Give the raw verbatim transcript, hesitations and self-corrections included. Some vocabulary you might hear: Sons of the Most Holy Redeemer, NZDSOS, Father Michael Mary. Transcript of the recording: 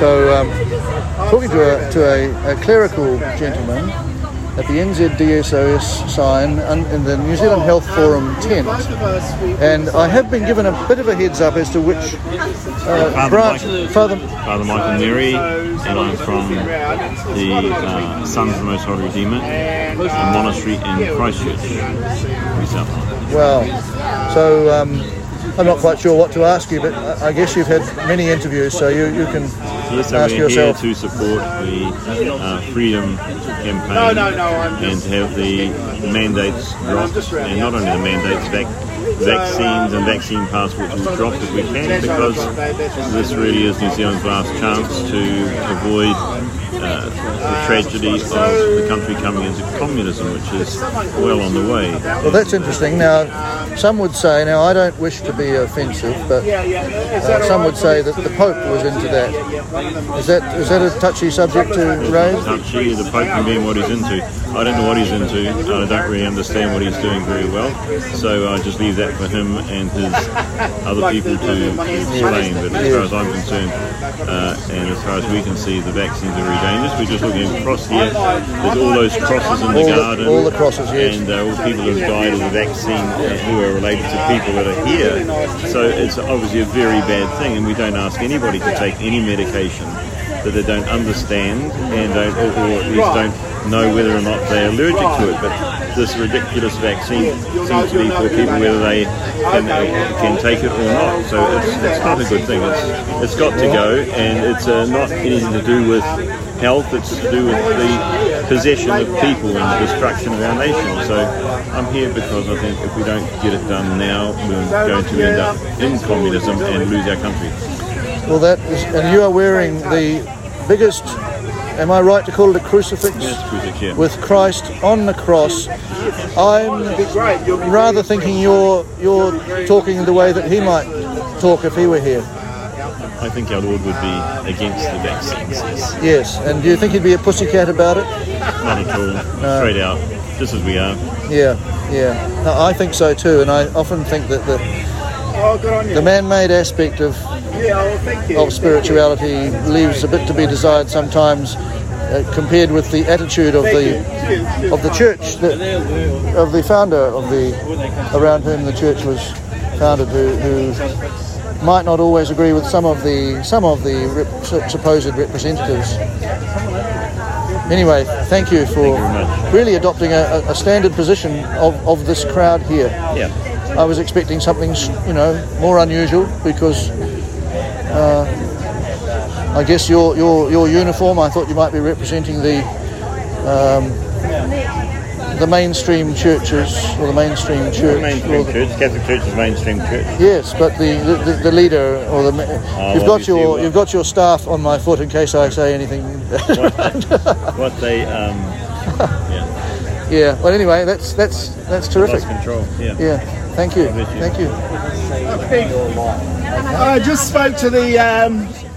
So um, talking to, a, to a, a clerical gentleman at the N Z D S O S sign in the New Zealand Health Forum tent, and I have been given a bit of a heads up as to which uh, Father branch. Michael, Father, Father Michael Mary, and I'm from the uh, Sons of the Most Holy Redeemer, a monastery in Christchurch, New South Wales. Wow. So um, I'm not quite sure what to ask you, but I guess you've had many interviews, so you, you can yes, ask yourself. So we're here to support the uh, freedom campaign no, no, no, I'm and to have the mandates dropped, and not only the mandates, vac- vaccines and vaccine passports dropped if we can, because this really is New Zealand's last chance to avoid uh, the tragedy of the country coming into communism, which is well on the way. Well, that's interesting. Now, some would say, now I don't wish to be offensive, but uh, some would say that the Pope was into that. Is that is that a touchy subject to raise? Touchy, the Pope can be what he's into. I don't know what he's into, and I don't really understand what he's doing very well, so I just leave that for him and his other people to explain. But as far as I'm concerned, uh, and as far as we can see, the vaccines are very dangerous. We're just looking across here. There's all those crosses in the all garden. The, all the crosses, yes. And uh, all the people who have died of the vaccine uh, who are related to people that are here, so it's obviously a very bad thing, and we don't ask anybody to take any medication that they don't understand and don't, or at least don't know whether or not they're allergic to it. But this ridiculous vaccine seems to be for people whether they can, can take it or not, so it's, it's not a good thing. It's, it's got to go, and it's uh, not anything to do with health, it's to do with the possession of people and the destruction of our nation. So I'm here because I think if we don't get it done now, we're going to end up in communism and lose our country. Well, that is, and you are wearing the biggest, am I right to call it a crucifix? Yes, crucifix, yeah. With Christ on the cross. I'm rather thinking you're you're talking the way that he might talk if he were here. I think our Lord would be against the vaccines. Yes. Yes, and do you think he'd be a pussycat about it? Not at all. No. Straight out, just as we are. Yeah, yeah. No, I think so too, and I often think that the, oh, good on you. the man-made aspect of yeah, well, thank you. of spirituality leaves a bit to be desired sometimes, uh, compared with the attitude of the of the church, that, of the founder of the around whom the church was founded, who. who might not always agree with some of the some of the rep, supposed representatives. Anyway, thank you for thank you really adopting a, a standard position of, of this crowd here. Yeah. I was expecting something, you know, more unusual, because uh, I guess your, your your uniform, I thought you might be representing the um, the mainstream churches, or the mainstream church, the mainstream or the, church, Catholic Church is mainstream church. Yes, but the, the, the leader or the oh, you've well, got you your you've got your staff on my foot in case I say anything. What they, what they um, yeah. Yeah. Well, anyway, that's that's that's terrific. Lost control. Yeah. Yeah. Thank you. you. Thank you. I just spoke to the. Um,